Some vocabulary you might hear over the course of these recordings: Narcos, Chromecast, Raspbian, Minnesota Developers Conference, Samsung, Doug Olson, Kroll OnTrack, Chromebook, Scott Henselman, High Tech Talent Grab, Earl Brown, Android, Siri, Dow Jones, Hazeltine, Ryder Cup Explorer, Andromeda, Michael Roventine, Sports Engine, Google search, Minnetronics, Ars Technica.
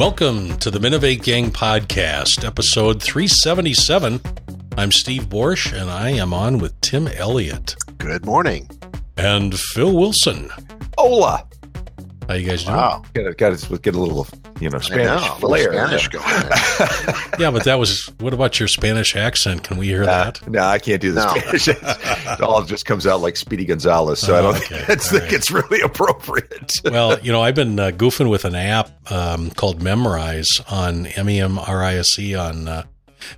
Welcome to the Minnovate Gang Podcast, episode 377. I'm Steve Borsch, and I am on with Tim Elliott. Good morning. And Phil Wilson. Hola. How you guys doing? Wow. Got to get a little, Spanish flair. Spanish going. Yeah, but what about your Spanish accent? Can we hear that? No, I can't do the Spanish accent. It all just comes out like Speedy Gonzalez, so I don't think it's really appropriate. Well, I've been goofing with an app called Memorize on Memrise on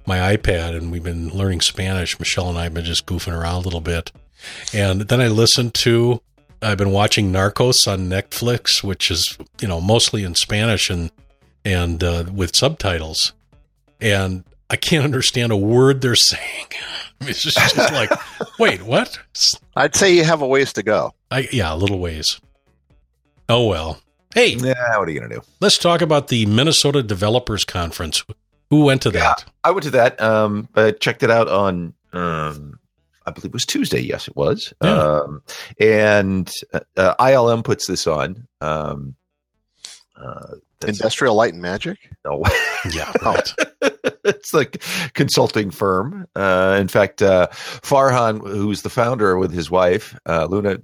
my iPad, and we've been learning Spanish. Michelle and I have been just goofing around a little bit. And then I've been watching Narcos on Netflix, which is, mostly in Spanish and with subtitles. And I can't understand a word they're saying. It's just like, wait, what? I'd say you have a ways to go. Yeah, a little ways. Oh, well. Hey. Yeah, what are you going to do? Let's talk about the Minnesota Developers Conference. Who went to that? Yeah, I went to that. I checked it out on... I believe it was Tuesday. Yes, it was. Yeah. And ILM puts this on. Industrial Light and Magic? No. Yeah. Right. It's like consulting firm. In fact, Farhan, who's the founder with his wife, Luna,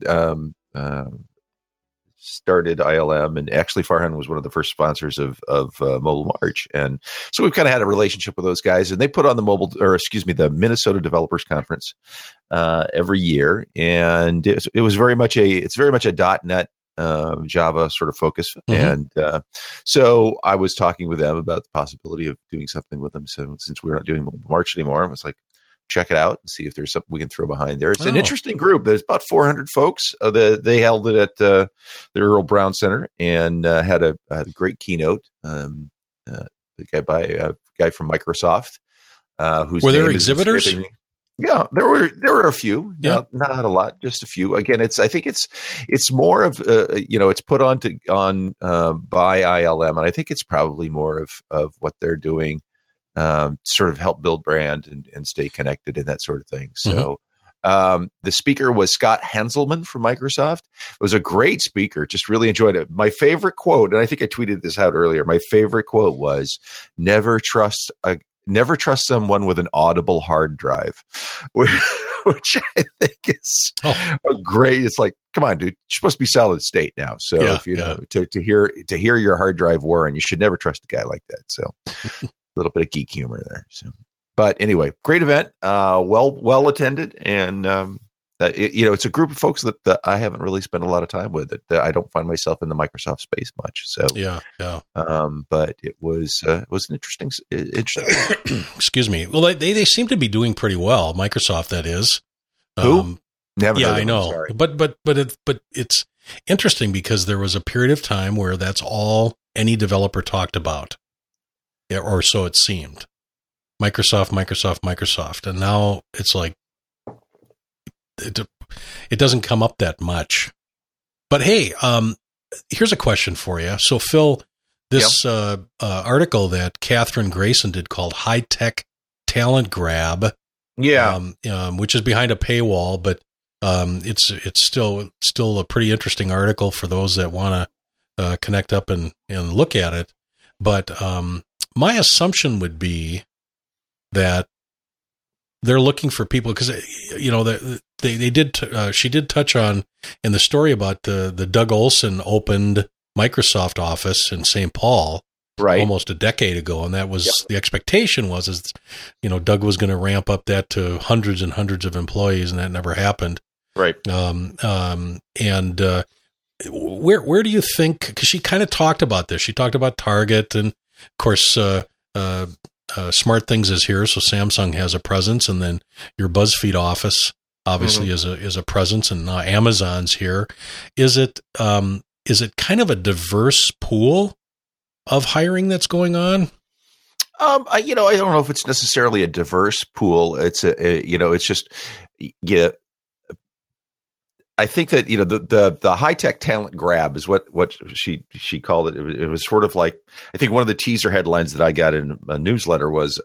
started ILM, and actually Farhan was one of the first sponsors of Mobile March, and so we've kind of had a relationship with those guys, and they put on the Minnesota Developers Conference every year, and it was very much a .NET Java sort of focus, and so I was talking with them about the possibility of doing something with them. So since we're not doing Mobile March anymore, I was like, check it out and see if there's something we can throw behind there. It's an interesting group. There's about 400 folks. They held it at the Earl Brown Center and had a great keynote. The guy guy from Microsoft. Were there exhibitors? Yeah, there were a few. Yeah, not a lot, just a few. Again, I think it's more of it's put on by ILM, and I think it's probably more of what they're doing. Sort of help build brand and stay connected and that sort of thing. So the speaker was Scott Henselman from Microsoft. It was a great speaker. Just really enjoyed it. My favorite quote, and I think I tweeted this out earlier. My favorite quote was, "Never trust someone with an audible hard drive," which I think is great. It's like, come on, dude, you're supposed to be solid state now. So to hear your hard drive whir, you should never trust a guy like that. So. Little bit of geek humor there. So, but anyway, great event, well attended, and it's a group of folks that I haven't really spent a lot of time with. That I don't find myself in the Microsoft space much. So yeah. But it was an interesting. Excuse me. Well, they seem to be doing pretty well. Microsoft, that is. Who? Never. Yeah, I know. Sorry. But it's interesting because there was a period of time where that's all any developer talked about. Yeah, or so it seemed. Microsoft. And now it's like, it doesn't come up that much. But hey, here's a question for you. So Phil, this article that Catherine Grayson did called High Tech Talent Grab, which is behind a paywall, but it's still a pretty interesting article for those that want to connect up and look at it. But my assumption would be that they're looking for people because, they did. She did touch on in the story about the Doug Olson opened Microsoft office in St. Paul almost a decade ago. And that was the expectation was Doug was going to ramp up that to hundreds and hundreds of employees, and that never happened. Right. Where do you think, because she kind of talked about this. She talked about Target and, of course, Smart Things is here, so Samsung has a presence, and then your BuzzFeed office obviously is a presence, and now Amazon's here. Is it kind of a diverse pool of hiring that's going on? I don't know if it's necessarily a diverse pool. It's just. I think that the high tech talent grab is what she called it. It was sort of like, I think one of the teaser headlines that I got in a newsletter was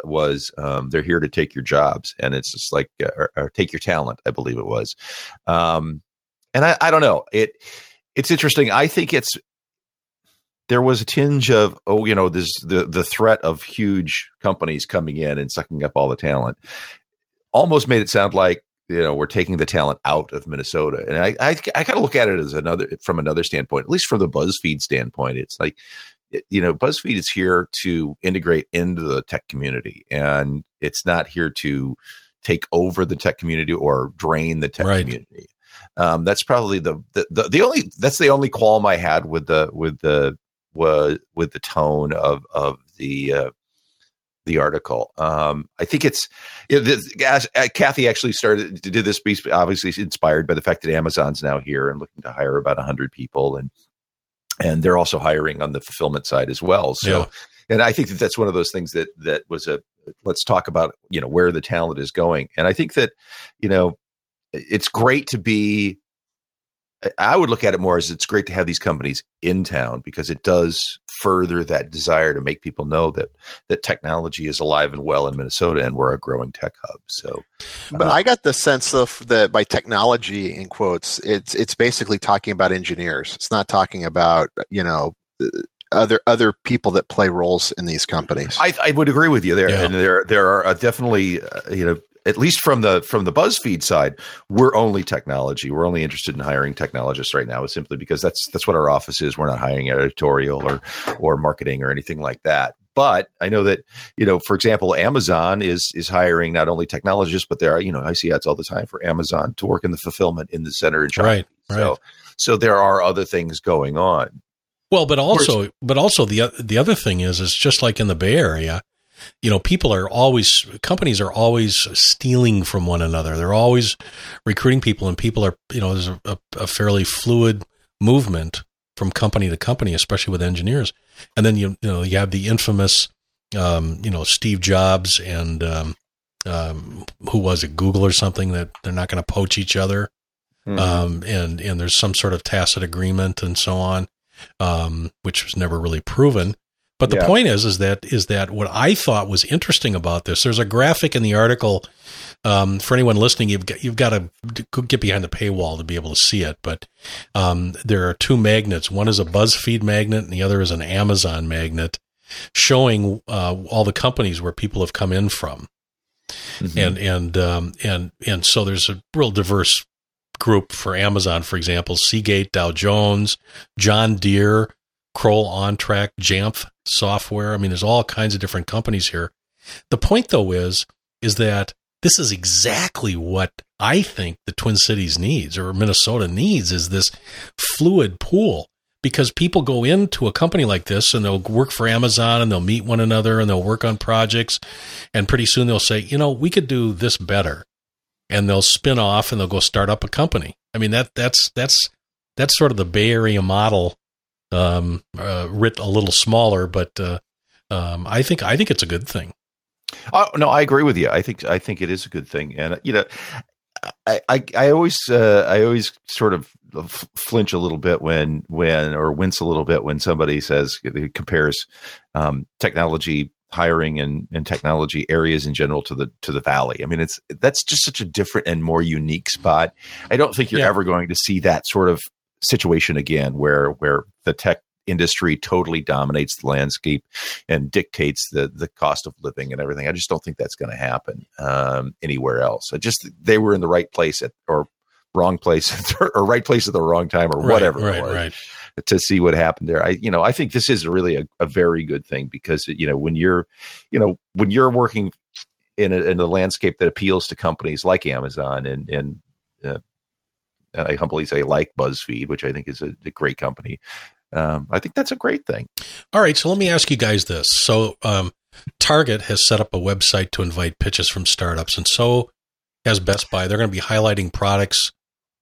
they're here to take your jobs, and it's just like or take your talent, I believe it was. And I don't know, it's interesting. I think it's there was a tinge of, oh, you know, this the threat of huge companies coming in and sucking up all the talent almost made it sound like, you know, we're taking the talent out of Minnesota. And I kind of look at it as from another standpoint, at least from the BuzzFeed standpoint. It's like, you know, BuzzFeed is here to integrate into the tech community, and it's not here to take over the tech community or drain the tech community. That's probably the only, that's the only qualm I had with the tone of the article. I think it's, Kathy actually did this piece, obviously inspired by the fact that Amazon's now here and looking to hire about 100 people, and they're also hiring on the fulfillment side as well. So, yeah. And I think that's one of those things that was a, let's talk about, you know, where the talent is going. And I think that, you know, it's great to be, I would look at it more as it's great to have these companies in town, because it does further that desire to make people know that technology is alive and well in Minnesota, and we're a growing tech hub. So, but I got the sense of that by technology in quotes, it's basically talking about engineers. It's not talking about, you know, other people that play roles in these companies. I would agree with you there. Yeah. And there are definitely, you know, at least from the BuzzFeed side, we're only technology. We're only interested in hiring technologists right now, is simply because that's what our office is. We're not hiring editorial or marketing or anything like that. But I know that, you know, for example, Amazon is hiring not only technologists, but there are, you know, I see ads all the time for Amazon to work in the fulfillment in the center in China. Right. So there are other things going on. Well, but also the other thing is just like in the Bay Area. You know, companies are always stealing from one another. They're always recruiting people, and people are, you know, there's a fairly fluid movement from company to company, especially with engineers. And then, you know, you have the infamous, you know, Steve Jobs and who was it, Google or something, that they're not going to poach each other. Mm-hmm. And there's some sort of tacit agreement and so on, which was never really proven. But the point is that what I thought was interesting about this, there's a graphic in the article, for anyone listening, you've got to get behind the paywall to be able to see it. But there are two magnets. One is a BuzzFeed magnet and the other is an Amazon magnet, showing all the companies where people have come in from. Mm-hmm. And so there's a real diverse group for Amazon, for example, Seagate, Dow Jones, John Deere, Kroll, OnTrack, Jamf Software. I mean, there's all kinds of different companies here. The point, though, is that this is exactly what I think the Twin Cities needs, or Minnesota needs, is this fluid pool, because people go into a company like this and they'll work for Amazon and they'll meet one another and they'll work on projects. And pretty soon they'll say, you know, we could do this better. And they'll spin off and they'll go start up a company. I mean, that's sort of the Bay Area model. Writ a little smaller, but I think it's a good thing. Oh, no, I agree with you. I think it is a good thing, and you know, I always sort of flinch a little bit or wince a little bit when somebody says it compares technology hiring and technology areas in general to the valley. I mean, that's just such a different and more unique spot. I don't think you're ever going to see that sort of situation again, where the tech industry totally dominates the landscape and dictates the cost of living and everything. I just don't think that's going to happen anywhere else. They were in the right place or right place at the wrong time, or whatever it was, to see what happened there. I think this is really a very good thing, because, you know, when you're working in a landscape that appeals to companies like Amazon and I humbly say like BuzzFeed, which I think is a great company. I think that's a great thing. All right. So let me ask you guys this. So Target has set up a website to invite pitches from startups, and so has Best Buy. They're going to be highlighting products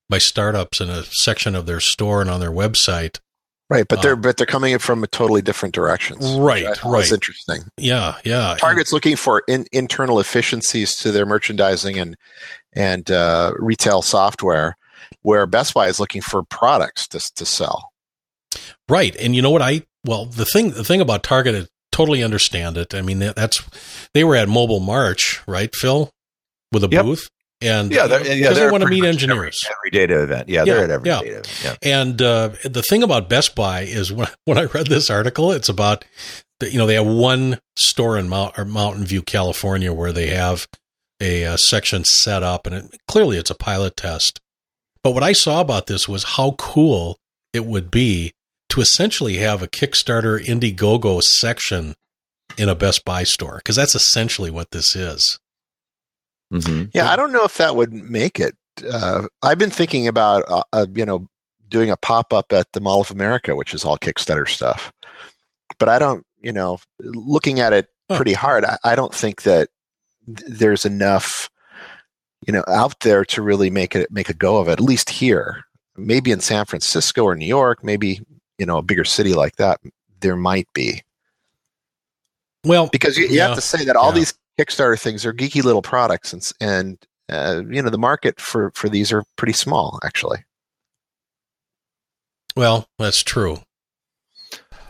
by startups in a section of their store and on their website. Right. But they're coming in from a totally different directions. Right. That's interesting. Yeah. Yeah. Target's looking for internal efficiencies to their merchandising and retail software, where Best Buy is looking for products to sell. Right. And you know what the thing about Target, I totally understand it. I mean, they were at Mobile March, right, Phil? With a booth. And yeah, they want to meet engineers. Every data event. Yeah, they're at every data event. Yeah. And the thing about Best Buy is when I read this article, it's about, they have one store in Mountain View, California, where they have a section set up, and clearly it's a pilot test. But what I saw about this was how cool it would be to essentially have a Kickstarter Indiegogo section in a Best Buy store, because that's essentially what this is. Mm-hmm. Yeah, I don't know if that would make it. I've been thinking about, doing a pop-up at the Mall of America, which is all Kickstarter stuff. But I don't, looking at it pretty hard, I don't think that there's enough, out there to really make a go of it, at least here. Maybe in San Francisco or New York, maybe, a bigger city like that, there might be. Well, because you have to say that all these Kickstarter things are geeky little products, and the market for these are pretty small, actually. Well, that's true.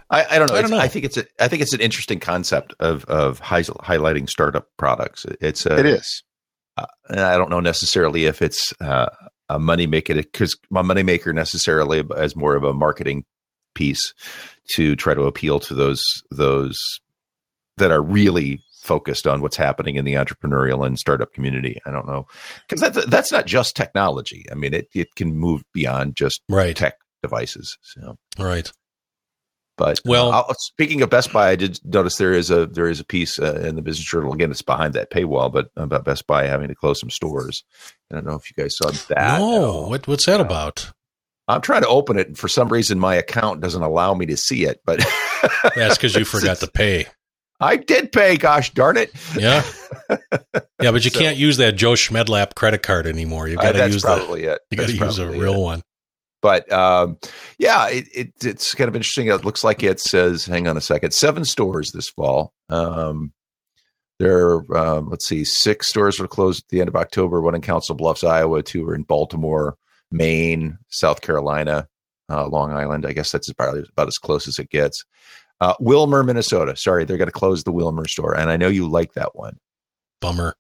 I don't know. I think it's an interesting concept of highlighting startup products. It is. I don't know necessarily if it's a moneymaker, because my moneymaker necessarily as more of a marketing piece to try to appeal to those that are really focused on what's happening in the entrepreneurial and startup community. I don't know, because that's not just technology. I mean, it can move beyond just tech devices. So. Right. But speaking of Best Buy, I did notice there is a piece in the Business Journal. Again, it's behind that paywall, but about Best Buy having to close some stores. I don't know if you guys saw that. No, what's that about? I'm trying to open it, and for some reason, my account doesn't allow me to see it. But that's because you forgot to pay. I did pay. Gosh darn it! Yeah, but you can't use that Joe Schmedlap credit card anymore. You got to use it. You got to use a real one. But it's kind of interesting. It looks like it says, hang on a second, 7 stores this fall. There are, 6 stores were closed at the end of October, 1 in Council Bluffs, Iowa, 2 were in Baltimore, Maine, South Carolina, Long Island. I guess that's about as close as it gets. Wilmer, Minnesota. Sorry, they're going to close the Wilmer store. And I know you like that one. Bummer.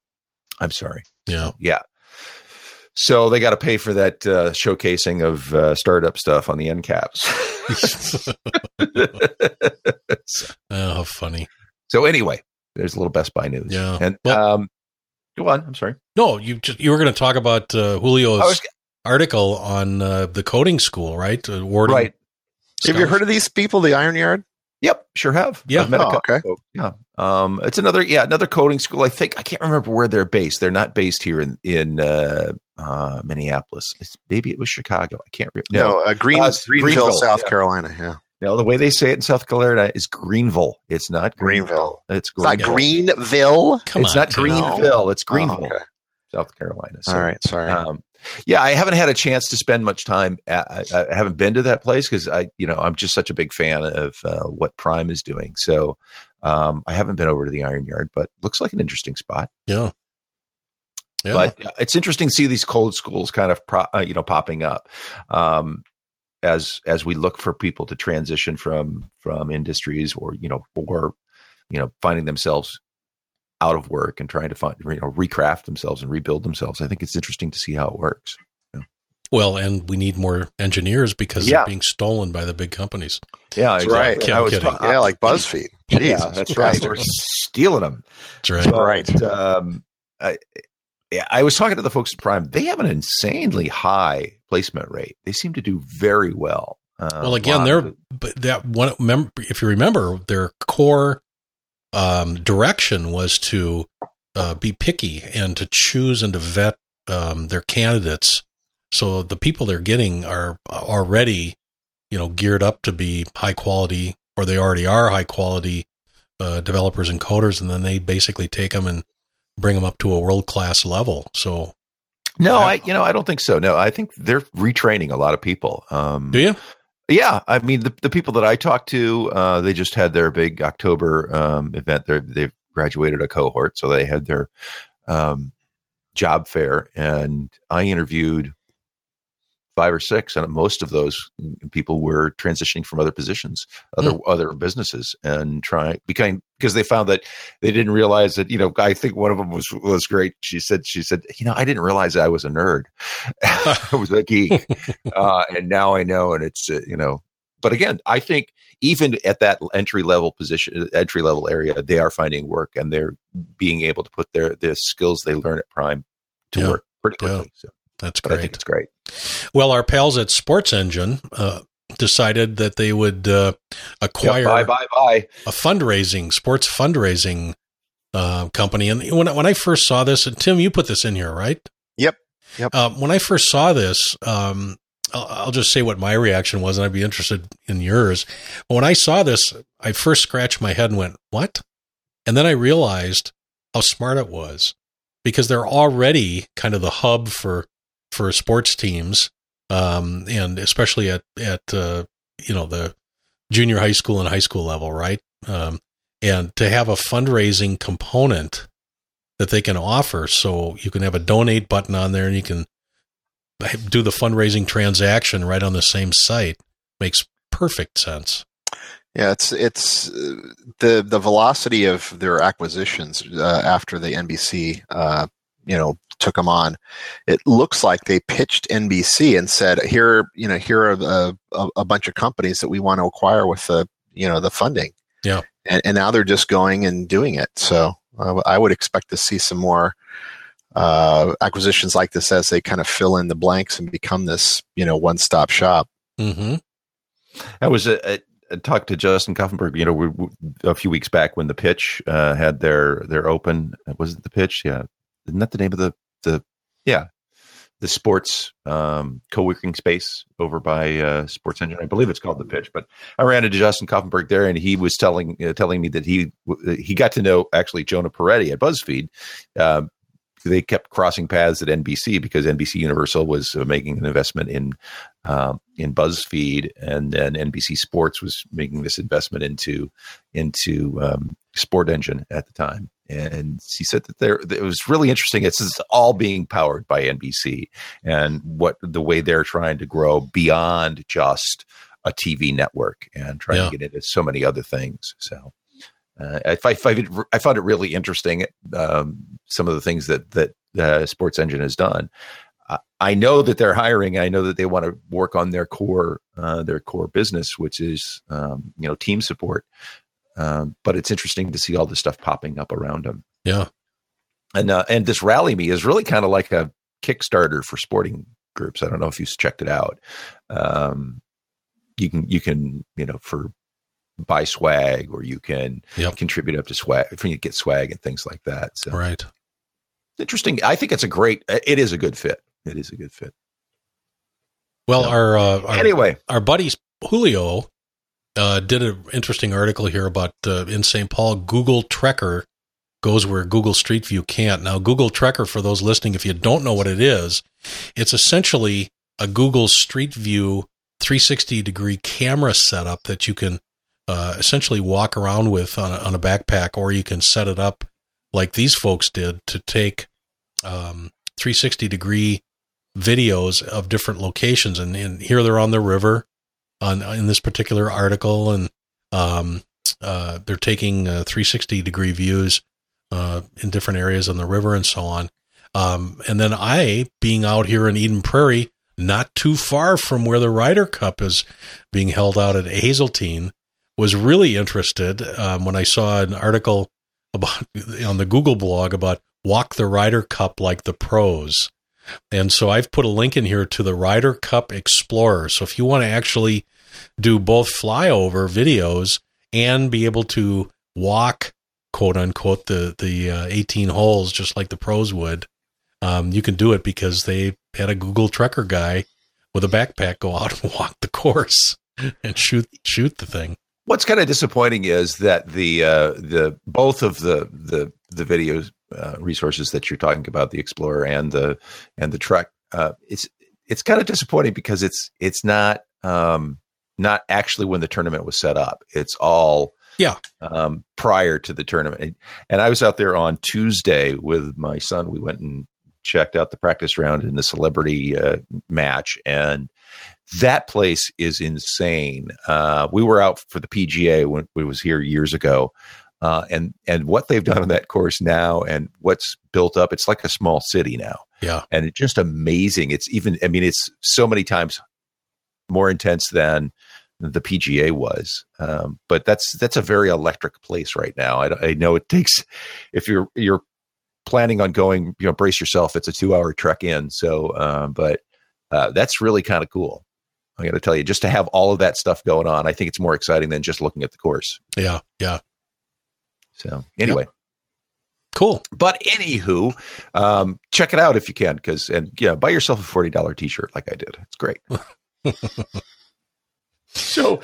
I'm sorry. Yeah. Yeah. So they got to pay for that showcasing of startup stuff on the end caps. Oh, how funny. So anyway, there's a little Best Buy news. Yeah. And go on. I'm sorry. No, you were going to talk about Julio's article on the coding school, right? Wharton. Right. Have you heard of these people, the Iron Yard? Yep, sure have. Yeah. Okay. Yeah. It's another coding school. I think, I can't remember where they're based. They're not based here in Minneapolis. Maybe it was Chicago. I can't remember. No, Greenville, South Carolina. Yeah. No, the way they say it in South Carolina is Greenville. It's not Greenville. It's Greenville. It's not Greenville. It's not Greenville. It's Greenville, South Carolina. So, all right. Sorry. Yeah, I haven't had a chance to spend much time. I haven't been to that place because I'm just such a big fan of what Prime is doing. So I haven't been over to the Iron Yard, but looks like an interesting spot. Yeah. Yeah. But it's interesting to see these code schools kind of popping up as we look for people to transition from industries or finding themselves out of work and trying to find, recraft themselves and rebuild themselves. I think it's interesting to see how it works. Yeah. Well, and we need more engineers because they're being stolen by the big companies. Yeah, that's exactly. Right. Like BuzzFeed. Yeah, that's right. We're stealing them. That's right. So, right. I was talking to the folks at Prime. They have an insanely high placement rate. They seem to do very well. Well, again, if you remember, their core direction was to be picky and to choose and to vet their candidates. So the people they're getting are already, geared up to be high quality, or they already are high quality developers and coders. And then they basically take them and bring them up to a world-class level. So no, I don't think so. No, I think they're retraining a lot of people. Do you? Yeah, I mean the people that I talked to, they just had their big October event. They've graduated a cohort, so they had their job fair, and I interviewed five or six, and most of those people were transitioning from other positions, other businesses, and because they found that they didn't realize that, I think one of them was great. She said, I didn't realize I was a nerd. I was a geek. And now I know. And it's, but again, I think even at that entry level area, they are finding work, and they're being able to put their skills they learn at Prime to work pretty quickly. So that's great. I think it's great. Well, our pals at Sports Engine, decided that they would acquire a sports fundraising company. And when I first saw this, and Tim, you put this in here, right? Yep. When I first saw this, I'll just say what my reaction was, and I'd be interested in yours. But when I saw this, I first scratched my head and went, what? And then I realized how smart it was, because they're already kind of the hub for sports teams. And especially at the junior high school and high school level, right? And to have a fundraising component that they can offer, so you can have a donate button on there, and you can do the fundraising transaction right on the same site, makes perfect sense. Yeah, it's the velocity of their acquisitions after the NBC took them on. It looks like they pitched NBC and said, here are a bunch of companies that we want to acquire with the funding. Yeah. And now they're just going and doing it. So I would expect to see some more acquisitions like this as they kind of fill in the blanks and become this, one-stop shop. Mm-hmm. That was I talked to Justin Kuffenberg, we a few weeks back when the Pitch had their open. Was it the Pitch? Yeah. Isn't that the name of the sports co-working space over by Sports Engine? I believe it's called the Pitch. But I ran into Justin Koffenberg there, and he was telling me that he got to know actually Jonah Peretti at BuzzFeed. They kept crossing paths at NBC because NBC Universal was making an investment in BuzzFeed, and then NBC Sports was making this investment into Sport Engine at the time. And he said that it was really interesting. It's all being powered by NBC, and the way they're trying to grow beyond just a TV network and trying to get into so many other things. So I found it really interesting, some of the things that Sports Engine has done. I know that they're hiring. I know that they want to work on their core business, which is team support. But it's interesting to see all this stuff popping up around them. Yeah. And this Rally Me is really kind of like a Kickstarter for sporting groups. I don't know if you checked it out. You can for buy swag, or you can contribute up to swag if you get swag and things like that. So right. Interesting. I think it is a good fit. It is a good fit. Well, our buddy Julio, did an interesting article here about in St. Paul, Google Trekker goes where Google Street View can't. Now, Google Trekker, for those listening, if you don't know what it is, it's essentially a Google Street View 360-degree camera setup that you can essentially walk around with on a backpack, or you can set it up like these folks did to take 360-degree videos of different locations. And here they're on the river. In this particular article, and they're taking 360-degree views in different areas on the river and so on. And then I, being out here in Eden Prairie, not too far from where the Ryder Cup is being held out at Hazeltine, was really interested when I saw an article on the Google blog about walk the Ryder Cup like the pros. And so I've put a link in here to the Ryder Cup Explorer. So if you want to actually do both flyover videos and be able to walk, quote unquote, the 18 holes, just like the pros would, you can do it because they had a Google Trekker guy with a backpack go out and walk the course and shoot the thing. What's kind of disappointing is that the both of the videos resources that you're talking about, the Explorer and the Trek, it's kind of disappointing because it's not not actually when the tournament was set up. It's all prior to the tournament. And I was out there on Tuesday with my son. We went and checked out the practice round and the celebrity match, and that place is insane. We were out for the PGA when we was here years ago, and what they've done on that course now and what's built up, it's like a small city now. Yeah. And it's just amazing. It's even, I mean, it's so many times more intense than the PGA was. But that's a very electric place right now. I know it takes, if you're planning on going, you know, brace yourself. It's a 2-hour trek in. So, but that's really kind of cool. I got to tell you, just to have all of that stuff going on, I think it's more exciting than just looking at the course. Yeah. Yeah. So anyway, cool. But anywho, check it out if you can, because buy yourself a $40 t-shirt like I did. It's great. So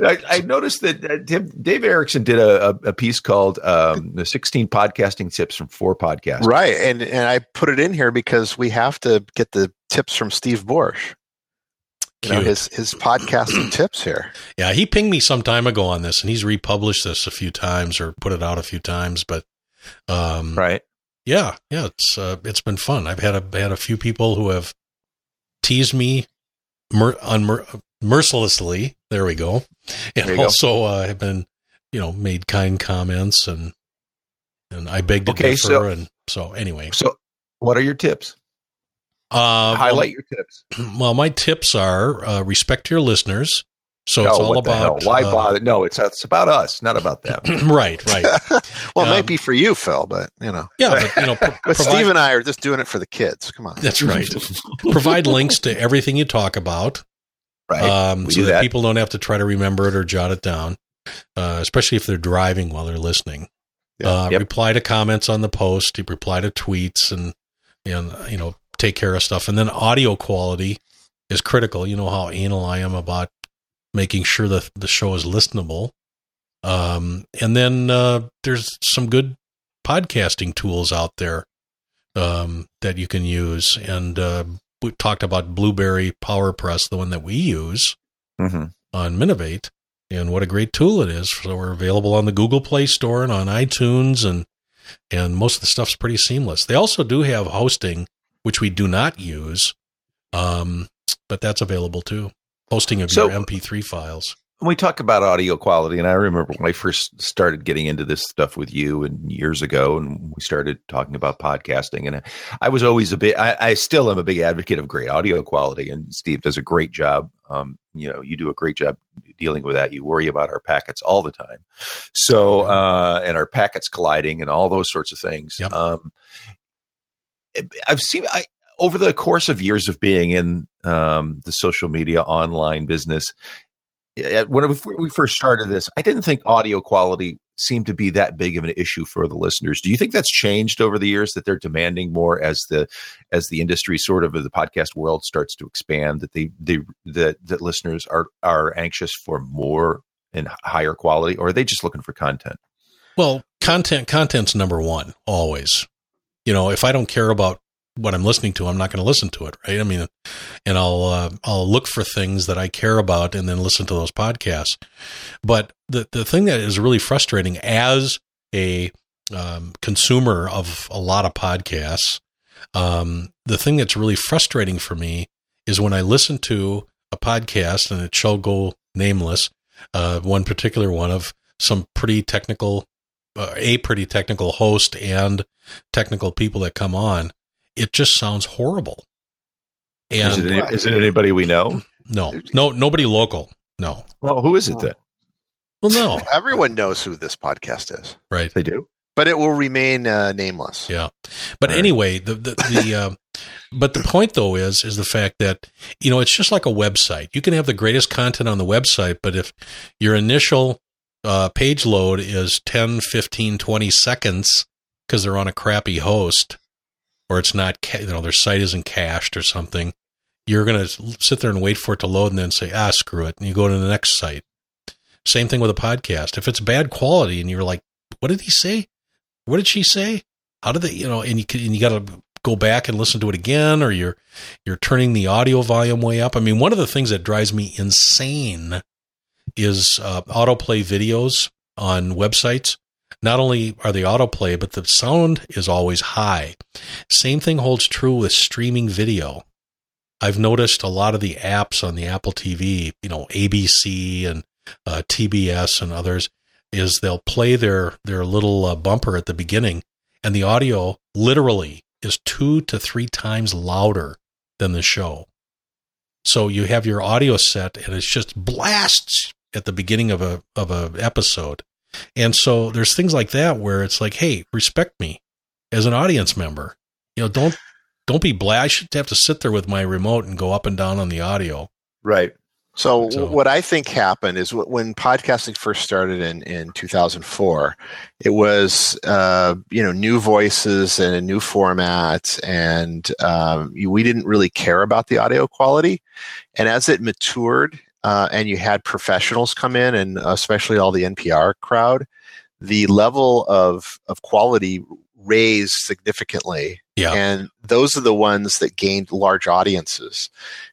I noticed that Dave Erickson did a piece called the 16 podcasting tips from 4 podcasts. Right. And I put it in here because we have to get the tips from Steve Borsch, his podcasting tips here. Yeah. He pinged me some time ago on this, and he's republished this a few times or put it out a few times, but right. Yeah. Yeah. It's been fun. I've had a few people who have teased me mercilessly. There we go. And also have been, made kind comments and I begged to differ. So anyway. So what are your tips? Highlight your tips. Well, my tips are respect your listeners. So it's all about why bother? No, it's about us, not about them. Right. Well, it might be for you, Phil, but but Steve and I are just doing it for the kids. Come on, that's right. Provide links to everything you talk about, right? So that people don't have to try to remember it or jot it down, especially if they're driving while they're listening. Yeah. Reply to comments on the post. Reply to tweets, and take care of stuff. And then audio quality is critical. You know how anal I am about making sure that the show is listenable. And then there's some good podcasting tools out there that you can use. And we talked about Blueberry PowerPress, the one that we use on Minovate, and what a great tool it is. So we're available on the Google Play Store and on iTunes, and most of the stuff's pretty seamless. They also do have hosting, which we do not use, but that's available too. Hosting of your MP3 files. When we talk about audio quality, and I remember when I first started getting into this stuff with you and years ago, and we started talking about podcasting, and I was always I still am a big advocate of great audio quality, and Steve does a great job. You do a great job dealing with that. You worry about our packets all the time. So, and our packets colliding and all those sorts of things. Yep. I've seen, over the course of years of being in the social media online business, when we first started this, I didn't think audio quality seemed to be that big of an issue for the listeners. Do you think that's changed over the years, that they're demanding more as the industry the podcast world starts to expand, that that listeners are anxious for more and higher quality, or are they just looking for content? Well, content's number one always. If I don't care about what I'm listening to, I'm not going to listen to it. Right. I mean, and I'll look for things that I care about and then listen to those podcasts. But the thing that is really frustrating as a consumer of a lot of podcasts, the thing that's really frustrating for me is when I listen to a podcast, and it shall go nameless, one particular one of some pretty technical host and technical people that come on. It just sounds horrible. And is it anybody we know? No, nobody local. No. Well, who is it then? Well, no. Everyone knows who this podcast is. Right. They do. But it will remain nameless. Yeah. But anyway, but the point though is the fact that, it's just like a website. You can have the greatest content on the website, but if your initial page load is 10, 15, 20 seconds because they're on a crappy host, or it's not, their site isn't cached or something, you're going to sit there and wait for it to load and then say, screw it. And you go to the next site. Same thing with a podcast. If it's bad quality and you're like, what did he say? What did she say? How did they, and you got to go back and listen to it again, or you're turning the audio volume way up. I mean, one of the things that drives me insane is autoplay videos on websites. Not only are they autoplay, but the sound is always high. Same thing holds true with streaming video. I've noticed a lot of the apps on the Apple TV, you know, ABC and TBS and others, is they'll play their little bumper at the beginning, and the audio literally is 2 to 3 times louder than the show. So you have your audio set, and it's just blasts at the beginning of a episode. And so there's things like that where it's like, hey, respect me as an audience member. You know, don't be blast. I should have to sit there with my remote and go up and down on the audio. Right. So what I think happened is when podcasting first started in 2004, it was, new voices and a new format, and we didn't really care about the audio quality. And as it matured and you had professionals come in, and especially all the NPR crowd, the level of quality raised significantly. Yeah. And those are the ones that gained large audiences.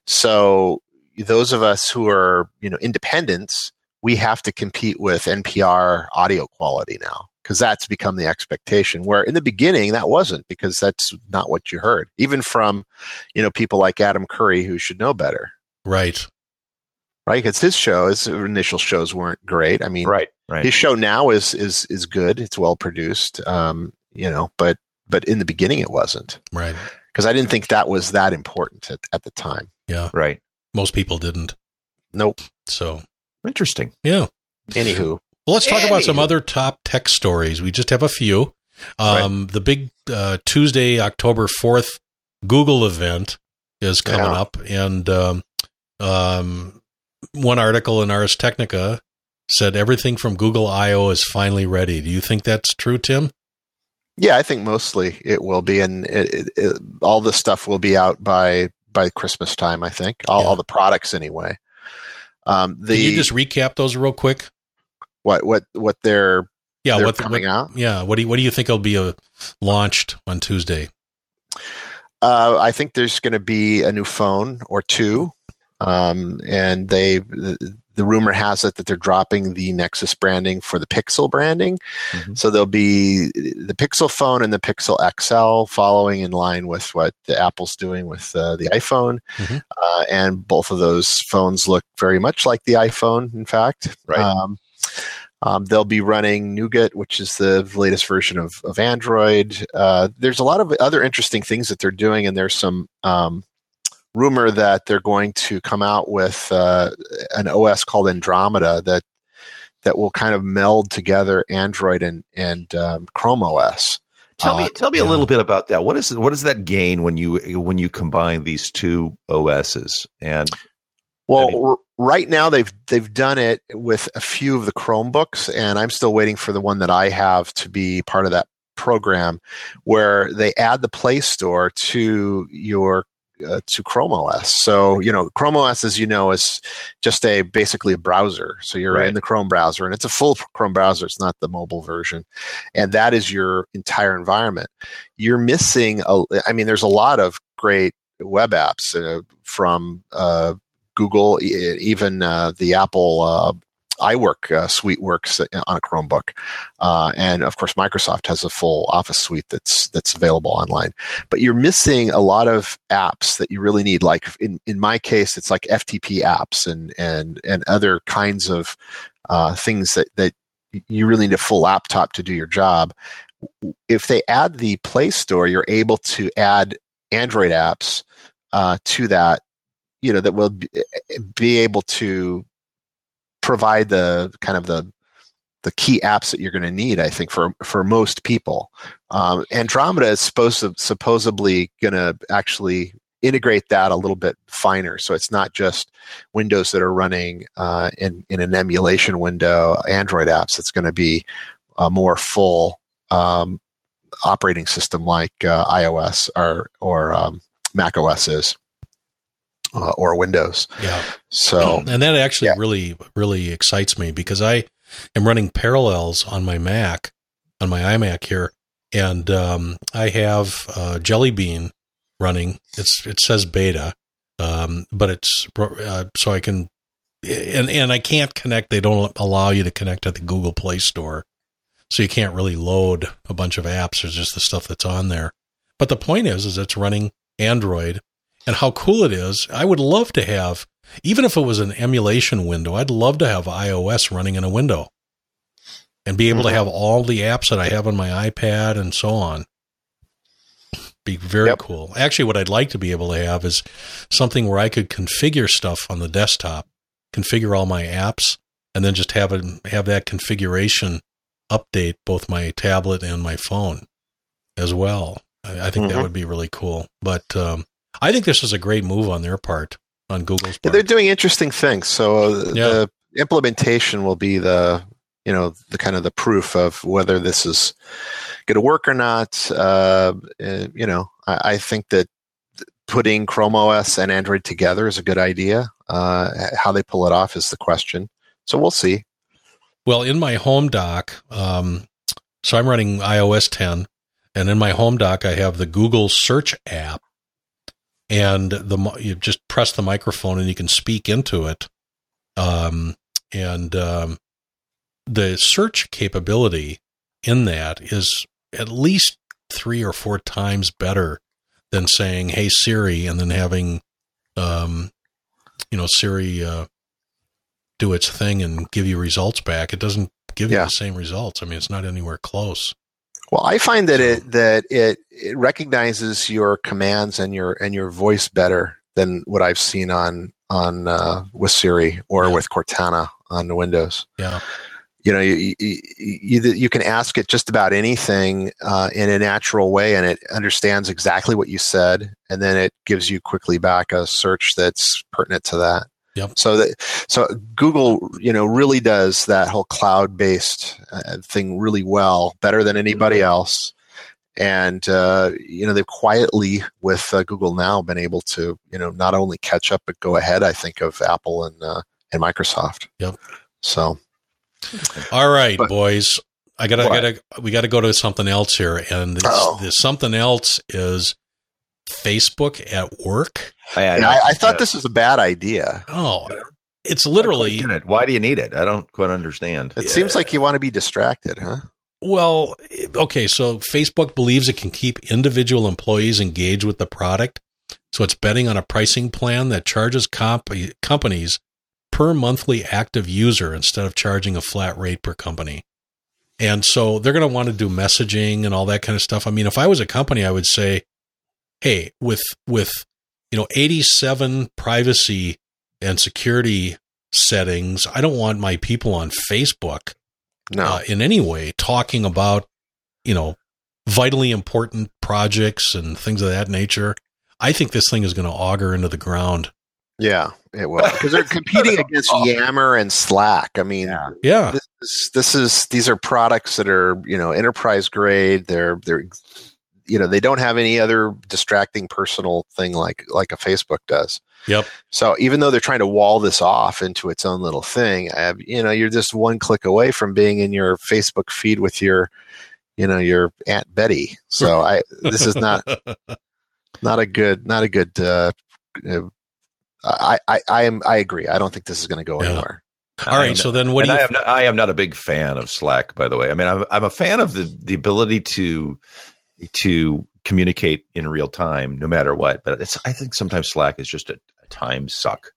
So those of us who are, independents, we have to compete with NPR audio quality now, because that's become the expectation, where in the beginning that wasn't, because that's not what you heard, even from, people like Adam Curry, who should know better. Right. Right. Because his initial shows weren't great. I mean, right. His show now is good. It's well produced, but in the beginning it wasn't. Right. Because I didn't think that was that important at the time. Yeah. Right. Most people didn't. Nope. So interesting. Yeah. Anywho. Well, let's talk about some other top tech stories. We just have a few. The big Tuesday, October 4th Google event is coming up. And one article in Ars Technica said everything from Google I.O. is finally ready. Do you think that's true, Tim? Yeah, I think mostly it will be. And all this stuff will be out by Christmas time, I think. All the products anyway. Can you just recap those real quick? What they're coming out? Yeah. What do you think will be launched on Tuesday? I think there's going to be a new phone or two. And the rumor has it that they're dropping the Nexus branding for the Pixel branding. Mm-hmm. So there'll be the Pixel phone and the Pixel XL following in line with what the Apple's doing with the iPhone. Mm-hmm. And both of those phones look very much like the iPhone, in fact. Right. They'll be running Nougat, which is the latest version of Android. There's a lot of other interesting things that they're doing, and there's some rumor that they're going to come out with an OS called Andromeda that will kind of meld together Android and Chrome OS. Tell me a little bit about that. What is that gain when you combine these two OSs? And right now they've done it with a few of the Chromebooks, and I'm still waiting for the one that I have to be part of that program, where they add the Play Store to your to Chrome OS. So, Chrome OS, as you know, is just basically a browser. So you're in the Chrome browser, and it's a full Chrome browser. It's not the mobile version. And that is your entire environment. You're missing, there's a lot of great web apps from Google, even the Apple iWork suite works on a Chromebook, and of course Microsoft has a full Office suite that's available online. But you're missing a lot of apps that you really need. Like in my case, it's like FTP apps and other kinds of things that you really need a full laptop to do your job. If they add the Play Store, you're able to add Android apps to that. That will be able to provide the kind of the key apps that you're going to need, I think, for most people. Andromeda is supposedly going to actually integrate that a little bit finer. So it's not just windows that are running in an emulation window, Android apps. It's going to be a more full operating system like iOS or Mac OS is. Or Windows. Yeah. So, and that actually really, really excites me, because I am running Parallels on my Mac, on my iMac here. And, I have Jelly Bean running. It says beta. But it's, so I can, and I can't connect. They don't allow you to connect to the Google Play Store. So you can't really load a bunch of apps. There's just the stuff that's on there. But the point is it's running Android, and how cool it is. I would love to have, even if it was an emulation window, I'd love to have iOS running in a window and be able to have all the apps that I have on my iPad and so on. Be very cool. Actually, what I'd like to be able to have is something where I could configure stuff on the desktop, configure all my apps, and then just have that configuration update both my tablet and my phone as well. I think that would be really cool. But I think this is a great move on their part, on Google's part. Yeah, they're doing interesting things. So the implementation will be the kind of the proof of whether this is going to work or not. I think that putting Chrome OS and Android together is a good idea. How they pull it off is the question. So we'll see. Well, in my home doc, so I'm running iOS 10, and in my home doc, I have the Google search app, and you just press the microphone and you can speak into it. The search capability in that is at least 3 or 4 times better than saying, "Hey Siri," and then having, Siri do its thing and give you results back. It doesn't give you the same results. I mean, it's not anywhere close. Well, I find that it recognizes your commands and your voice better than what I've seen on with Siri or with Cortana on the Windows. Yeah. You know, you can ask it just about anything in a natural way, and it understands exactly what you said, and then it gives you quickly back a search that's pertinent to that. Yep. So Google, really does that whole cloud-based thing really well, better than anybody else. And they've quietly with Google Now been able to, not only catch up but go ahead. I think of Apple and Microsoft. Yep. So. All right, boys. We gotta go to something else here, and this something else is Facebook at work. I thought this was a bad idea. Oh, it's literally. Why do you need it? I don't quite understand. It seems like you want to be distracted, huh? Well, okay. So Facebook believes it can keep individual employees engaged with the product, so it's betting on a pricing plan that charges companies per monthly active user instead of charging a flat rate per company. And so they're going to want to do messaging and all that kind of stuff. I mean, if I was a company, I would say, hey, with 87 privacy and security settings, I don't want my people on Facebook in any way talking about, vitally important projects and things of that nature. I think this thing is going to auger into the ground. Yeah, it will, because they're competing against Yammer and Slack. I mean, these are products that are enterprise grade. They're they don't have any other distracting personal thing like a Facebook does. Yep. So even though they're trying to wall this off into its own little thing, you're just one click away from being in your Facebook feed with your Aunt Betty. So this is not a good. I agree. I don't think this is going to go anywhere. All right. So then what do you? I am not a big fan of Slack, by the way. I mean, I'm a fan of the ability to communicate in real time, no matter what. But I think sometimes Slack is just a time suck.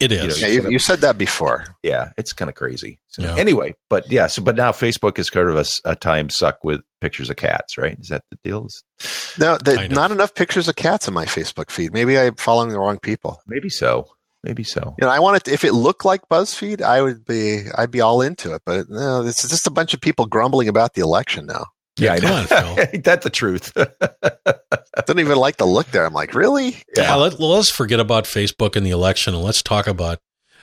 It is. You said that before. Yeah, it's kind of crazy. So anyway, but yeah. So but now Facebook is kind of a time suck with pictures of cats, right? Is that the deal? No, not enough pictures of cats in my Facebook feed. Maybe I'm following the wrong people. Maybe so. I want it to, if it looked like BuzzFeed, I'd be all into it. But no, it's just a bunch of people grumbling about the election now. Yeah, I know. Ain't that the truth? I don't even like the look there. I'm like, really? Yeah. Let's forget about Facebook and the election, and let's talk about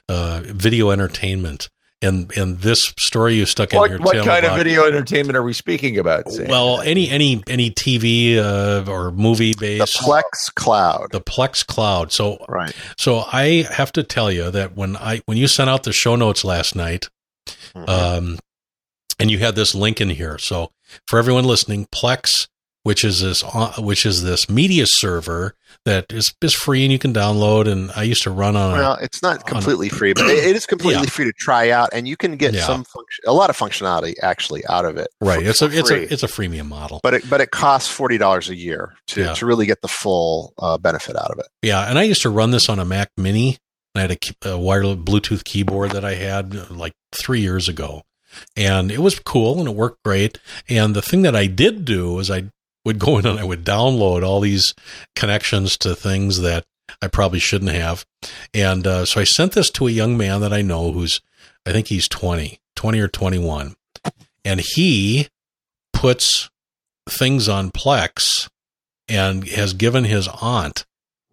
video entertainment. And this story you stuck in here, Tim. What kind of video entertainment are we speaking about, Sam? Well, any TV or movie based. The Plex Cloud. So right. So I have to tell you that when you sent out the show notes last night, and you had this link in here. So for everyone listening, Plex which is this media server that is free and you can download. And I used to run on. Well, it's not completely free, but it is completely free to try out, and you can get some a lot of functionality actually out of it. Right. It's a freemium model, but it costs $40 a year to really get the full benefit out of it. Yeah. And I used to run this on a Mac Mini. I had a wireless Bluetooth keyboard that I had like 3 years ago, and it was cool and it worked great. And the thing that I did do is I would go in and I would download all these connections to things that I probably shouldn't have. And so I sent this to a young man that I know who's, I think he's 20 or 21. And he puts things on Plex and has given his aunt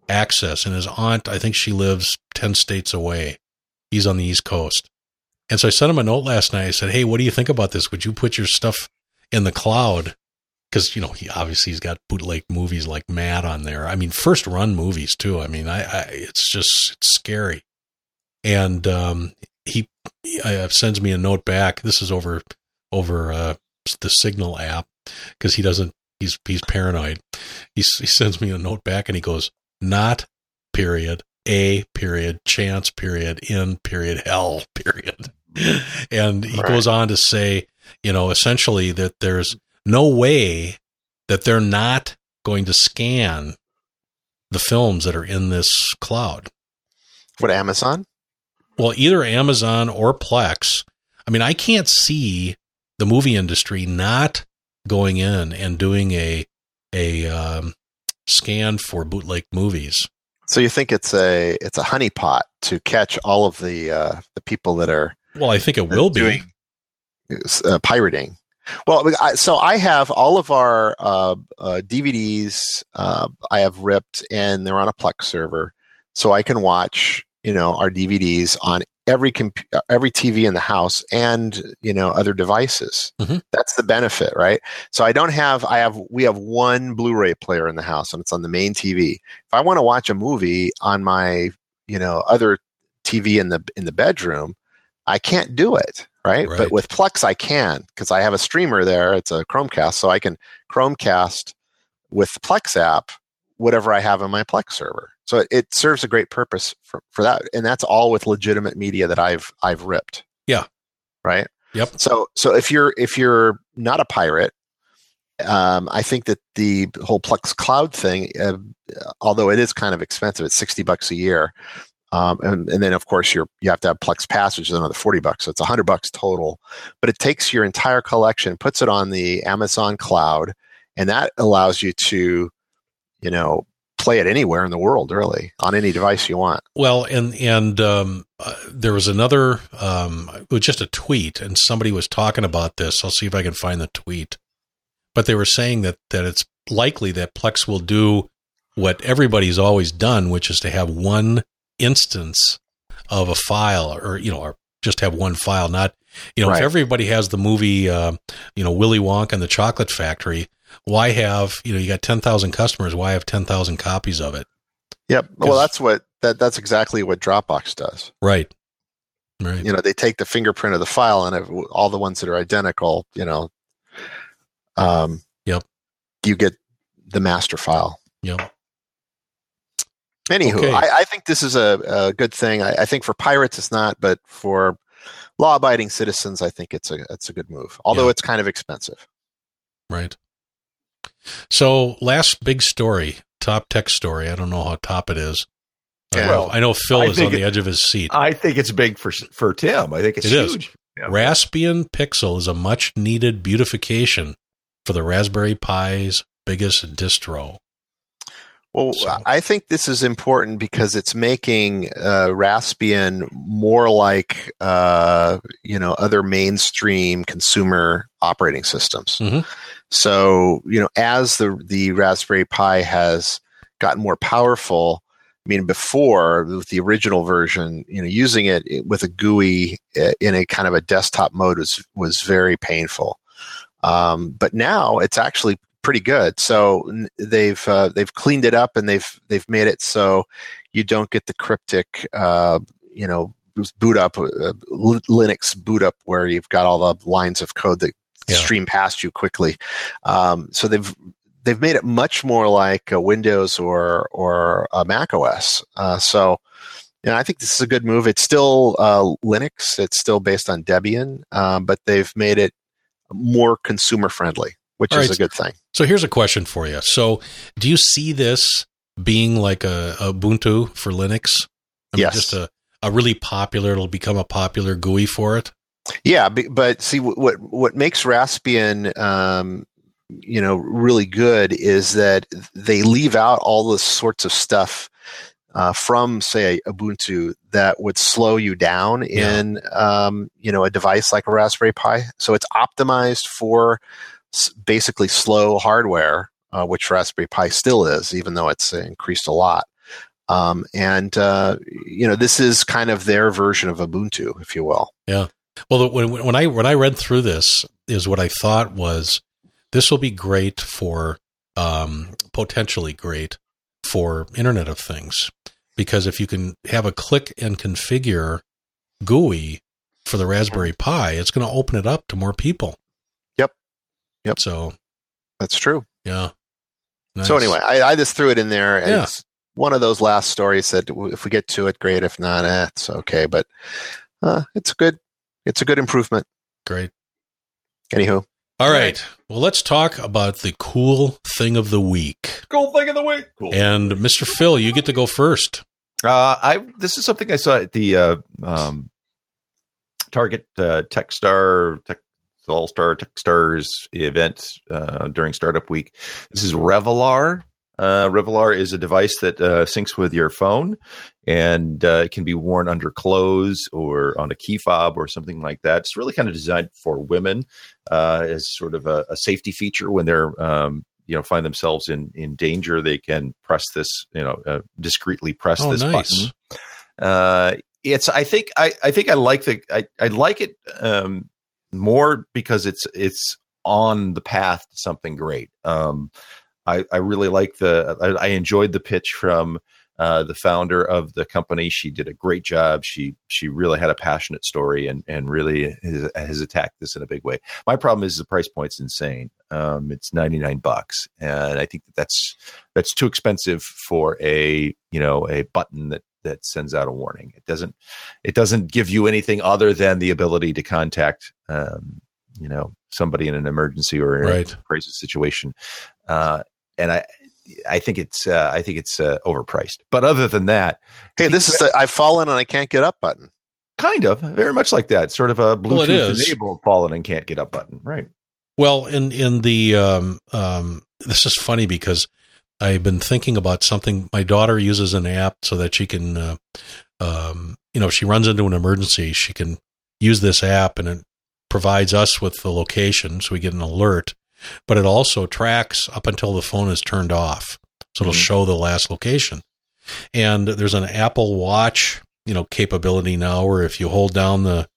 access. And his aunt, I think she lives 10 states away. He's on the East Coast. And so I sent him a note last night. I said, hey, what do you think about this? Would you put your stuff in the cloud? Because, you know, he's got bootleg movies like mad on there. I mean, first run movies too. I mean, it's scary. And he sends me a note back. This is over the Signal app, because he's paranoid. He sends me a note back and he goes, not period, a period, chance period, in period, hell period. And he goes on to say, you know, essentially that there's no way that they're not going to scan the films that are in this cloud. What, Amazon? Well, either Amazon or Plex. I mean, I can't see the movie industry not going in and doing a scan for bootleg movies. So you think it's a honeypot to catch all of the people that are? Well, I think it will be pirating. Well, so I have all of our DVDs I have ripped, and they're on a Plex server, so I can watch, you know, our DVDs on every TV in the house and, you know, other devices. Mm-hmm. That's the benefit, right? So we have one Blu-ray player in the house, and it's on the main TV. If I want to watch a movie on my, you know, other TV in the bedroom, I can't do it. Right. But with Plex, I can, because I have a streamer there. It's a Chromecast. So I can Chromecast with the Plex app whatever I have on my Plex server. So it serves a great purpose for that. And that's all with legitimate media that I've ripped. Yeah. Right. Yep. So if you're not a pirate, I think that the whole Plex cloud thing, although it is kind of expensive, it's $60 a year. And then of course you have to have Plex Pass, which is another $40. So it's $100 total, but it takes your entire collection, puts it on the Amazon cloud. And that allows you to, you know, play it anywhere in the world, really, on any device you want. Well, and there was another, it was just a tweet, and somebody was talking about this. I'll see if I can find the tweet, but they were saying that it's likely that Plex will do what everybody's always done, which is to have one instance of a file, or, you know, or just have one file, not, you know, if everybody has the movie, you know, Willy Wonka and the Chocolate Factory, why have, you know, you got 10,000 customers, why have 10,000 copies of it? Yep. Well, that's exactly what Dropbox does. Right. Right. You know, they take the fingerprint of the file, and all the ones that are identical, you know, you get the master file. Yep. Anywho, okay. I think this is a good thing. I think for pirates it's not, but for law-abiding citizens, I think it's a good move. Although it's kind of expensive. Right. So last big story, top tech story. I don't know how top it is. Well, I know Phil is on the edge of his seat. I think it's big for Tim. I think it's huge. Yeah. Raspbian Pixel is a much-needed beautification for the Raspberry Pi's biggest distro. Well, I think this is important because it's making Raspbian more like, you know, other mainstream consumer operating systems. Mm-hmm. So, you know, as the Raspberry Pi has gotten more powerful, I mean, before with the original version, you know, using it with a GUI in a kind of a desktop mode was very painful. But now it's actually pretty good. So they've cleaned it up, and they've made it so you don't get the cryptic, you know, boot up Linux boot up where you've got all the lines of code that stream past you quickly. So they've they've made it much more like a Windows or a Mac OS. So, you know, I think this is a good move. It's still Linux. It's still based on Debian, but they've made it more consumer friendly, which is a good thing. So here's a question for you. So do you see this being like a Ubuntu for Linux? Yes. Just a really popular, it'll become a popular GUI for it? Yeah, but see, what makes Raspbian really good is that they leave out all the sorts of stuff from, say, Ubuntu that would slow you down in a device like a Raspberry Pi. So it's optimized for basically slow hardware, which Raspberry Pi still is, even though it's increased a lot. This is kind of their version of Ubuntu, if you will. Yeah. Well, when I read through this, is what I thought was, this will be great for potentially great for Internet of Things, because if you can have a click and configure GUI for the Raspberry Pi, it's going to open it up to more people. Yep. So that's true. Yeah. Nice. So anyway, I just threw it in there. And it's one of those last stories that if we get to it, great. If not, it's okay. But it's a good improvement. Great. Anywho. All right. Well, let's talk about the cool thing of the week. Cool thing of the week. Cool. And Mr. Phil, you get to go first. This is something I saw at the Target Techstars event during Startup Week. This is Revelar. Revelar is a device that syncs with your phone, and it can be worn under clothes or on a key fob or something like that. It's really kind of designed for women as sort of a safety feature when they're find themselves in danger. They can press this, discreetly press this button. I like it. More because it's on the path to something great. I really like I enjoyed the pitch from the founder of the company. She did a great job. She really had a passionate story and really has attacked this in a big way. My problem is the price point's insane. It's $99, and I think that's too expensive for a button that sends out a warning. It doesn't give you anything other than the ability to contact, somebody in an emergency or a crisis situation. And I think it's overpriced, but other than that, hey, this is the I've fallen and I can't get up button. Kind of very much like that, sort of a Bluetooth enabled fallen and can't get up button. Right. Well, in the, this is funny because I've been thinking about something. My daughter uses an app so that she can, if she runs into an emergency, she can use this app, and it provides us with the location, so we get an alert. But it also tracks up until the phone is turned off, so it'll show the last location. And there's an Apple Watch, capability now, where if you hold down the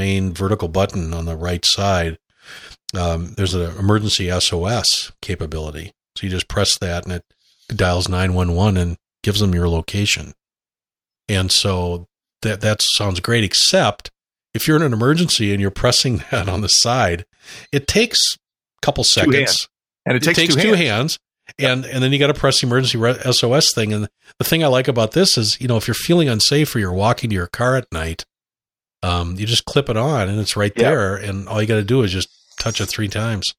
main vertical button on the right side. There's an emergency SOS capability. So you just press that and it dials 911 and gives them your location. And so that sounds great, except if you're in an emergency and you're pressing that on the side, it takes a couple seconds. And it takes two hands. And then you got to press the emergency SOS thing. And the thing I like about this is, if you're feeling unsafe or you're walking to your car at night, you just clip it on and it's right there. And all you got to do is just touch it 3 times.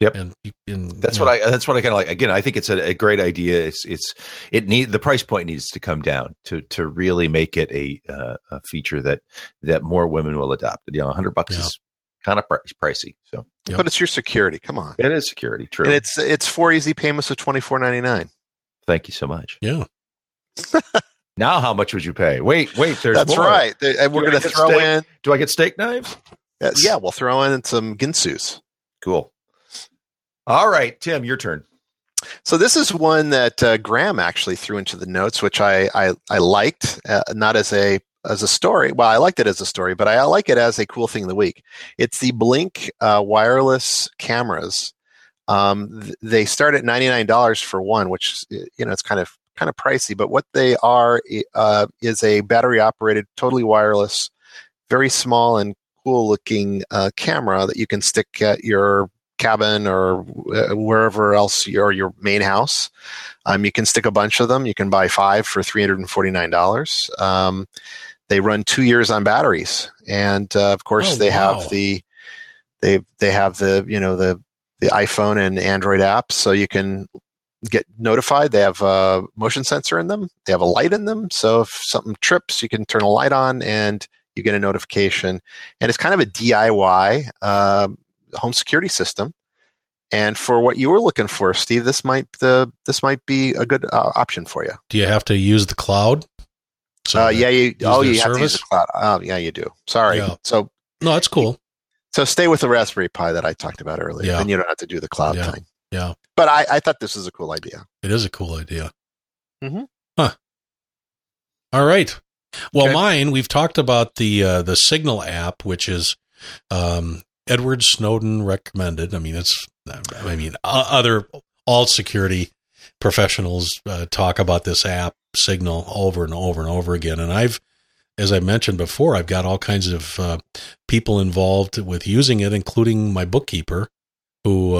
Yep. And that's what I kind of like. Again, I think it's a great idea. The price point needs to come down to really make it a feature that more women will adopt. $100 is kind of pricey. So, but it's your security. Come on. It is security. True. And it's 4 easy payments of $24.99. Thank you so much. Yeah. Now, how much would you pay? Wait, there's that's more. Right. And we're going to throw steak? In. Do I get steak knives? Yes. Yeah. We'll throw in some Ginsus. Cool. All right, Tim, your turn. So this is one that Graham actually threw into the notes, which I liked, not as a story. Well, I liked it as a story, but I like it as a cool thing of the week. It's the Blink wireless cameras. They start at $99 for one, which it's kind of pricey. But what they are is a battery operated, totally wireless, very small and cool looking camera that you can stick at your cabin or wherever else, or your main house. You can stick a bunch of them. You can buy 5 for $349. They run 2 years on batteries, and of course have the the iPhone and Android apps, so you can get notified. They have a motion sensor in them. They have a light in them, so if something trips, you can turn a light on and you get a notification. And it's kind of a DIY home security system. And for what you were looking for, Steve, this might be a good option for you. Do you have to use the cloud? Have to use the cloud. You do. Sorry. Yeah. So no, that's cool. So stay with the Raspberry Pi that I talked about earlier, and you don't have to do the cloud thing. Yeah. But I thought this was a cool idea. It is a cool idea. Mm-hmm. Huh. All right. Well, okay. Mine, we've talked about the Signal app, which is Edward Snowden recommended. I mean, other all security professionals talk about this app, Signal, over and over and over again. And as I mentioned before, I've got all kinds of people involved with using it, including my bookkeeper, who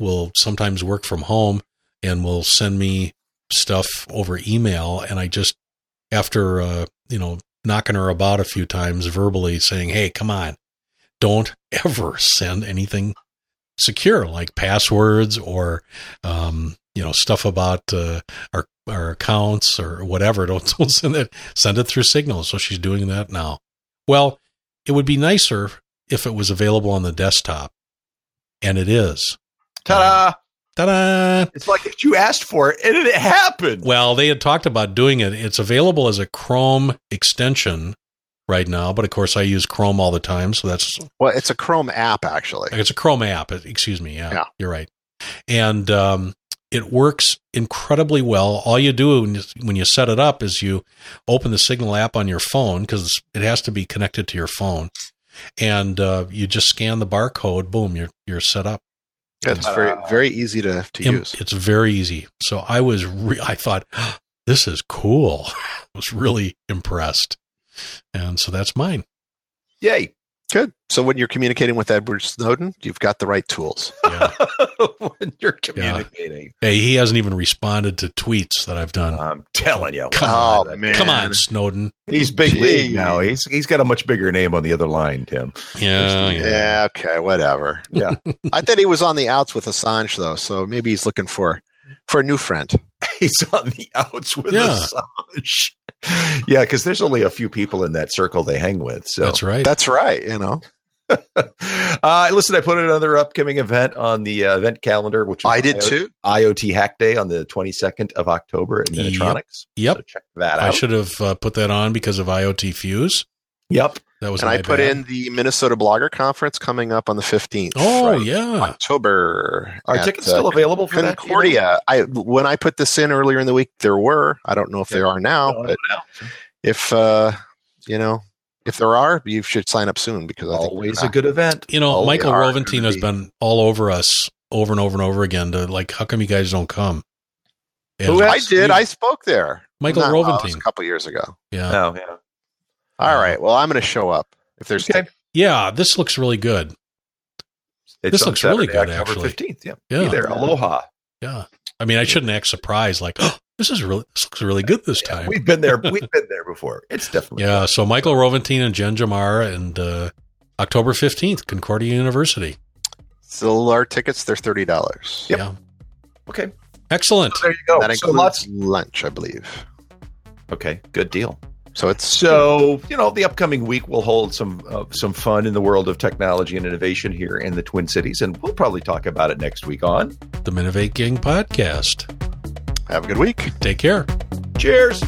will sometimes work from home and will send me stuff over email. And I just, after knocking her about a few times verbally, saying, "Hey, come on, don't ever send anything secure like passwords or stuff about our accounts or whatever. Don't send that. Send it through Signal." So she's doing that now. Well, it would be nicer if it was available on the desktop, and it is. Ta-da! Ta-da! It's like if you asked for it, and it happened. Well, they had talked about doing it. It's available as a Chrome extension right now, but of course I use Chrome all the time, so that's... Well, it's a Chrome app, actually. It's a Chrome app. Excuse me. Yeah, you're right. And it works incredibly well. All you do when you set it up is you open the Signal app on your phone, because it has to be connected to your phone, and you just scan the barcode. Boom, you're set up. It's very, very easy to use. It's very easy. So I thought, this is cool. I was really impressed. And so that's mine. Yay. Good. So when you're communicating with Edward Snowden, you've got the right tools. Yeah. When you're communicating. Yeah. Hey, he hasn't even responded to tweets that I've done. I'm telling you. Come on, Snowden. He's big league now. He's got a much bigger name on the other line, Tim. Yeah. Okay, whatever. Yeah. I thought he was on the outs with Assange, though, so maybe he's looking for a new friend. He's on the outs with Assange. Yeah, because there's only a few people in that circle they hang with. So That's right. Listen, I put another upcoming event on the event calendar, which is I did too. IoT Hack Day on the 22nd of October in Minnetronics. Yep. So check that out. I should have put that on because of IoT Fuse. Yep. That was. And I put in the Minnesota Blogger Conference coming up on the 15th. Oh, yeah. October. Are tickets still available for Concordia? When I put this in earlier in the week, there were. I don't know if they are now, but if, if there are, you should sign up soon because I think always a good event. Michael Roventine has been all over us over and over and over again to like, how come you guys don't come? Who I did. I spoke there. Michael Roventine. A couple years ago. Yeah. Oh, yeah. All right. Well, I'm going to show up if there's time. Yeah, this looks really good. This looks really good, actually. October 15th. Yeah. Be there. Aloha. Yeah. I mean, I shouldn't act surprised. Like, this looks really good this time. We've been there. We've been there before. It's definitely. Yeah. So Michael Roventine and Jen Jamara, and October 15th, Concordia University. So our tickets, they're $30. Yep. Yeah. Okay. Excellent. So there you go. That includes lunch, I believe. Okay. Good deal. So the upcoming week will hold some fun in the world of technology and innovation here in the Twin Cities, and we'll probably talk about it next week on the Minovate Gang Podcast. Have a good week. Take care. Cheers.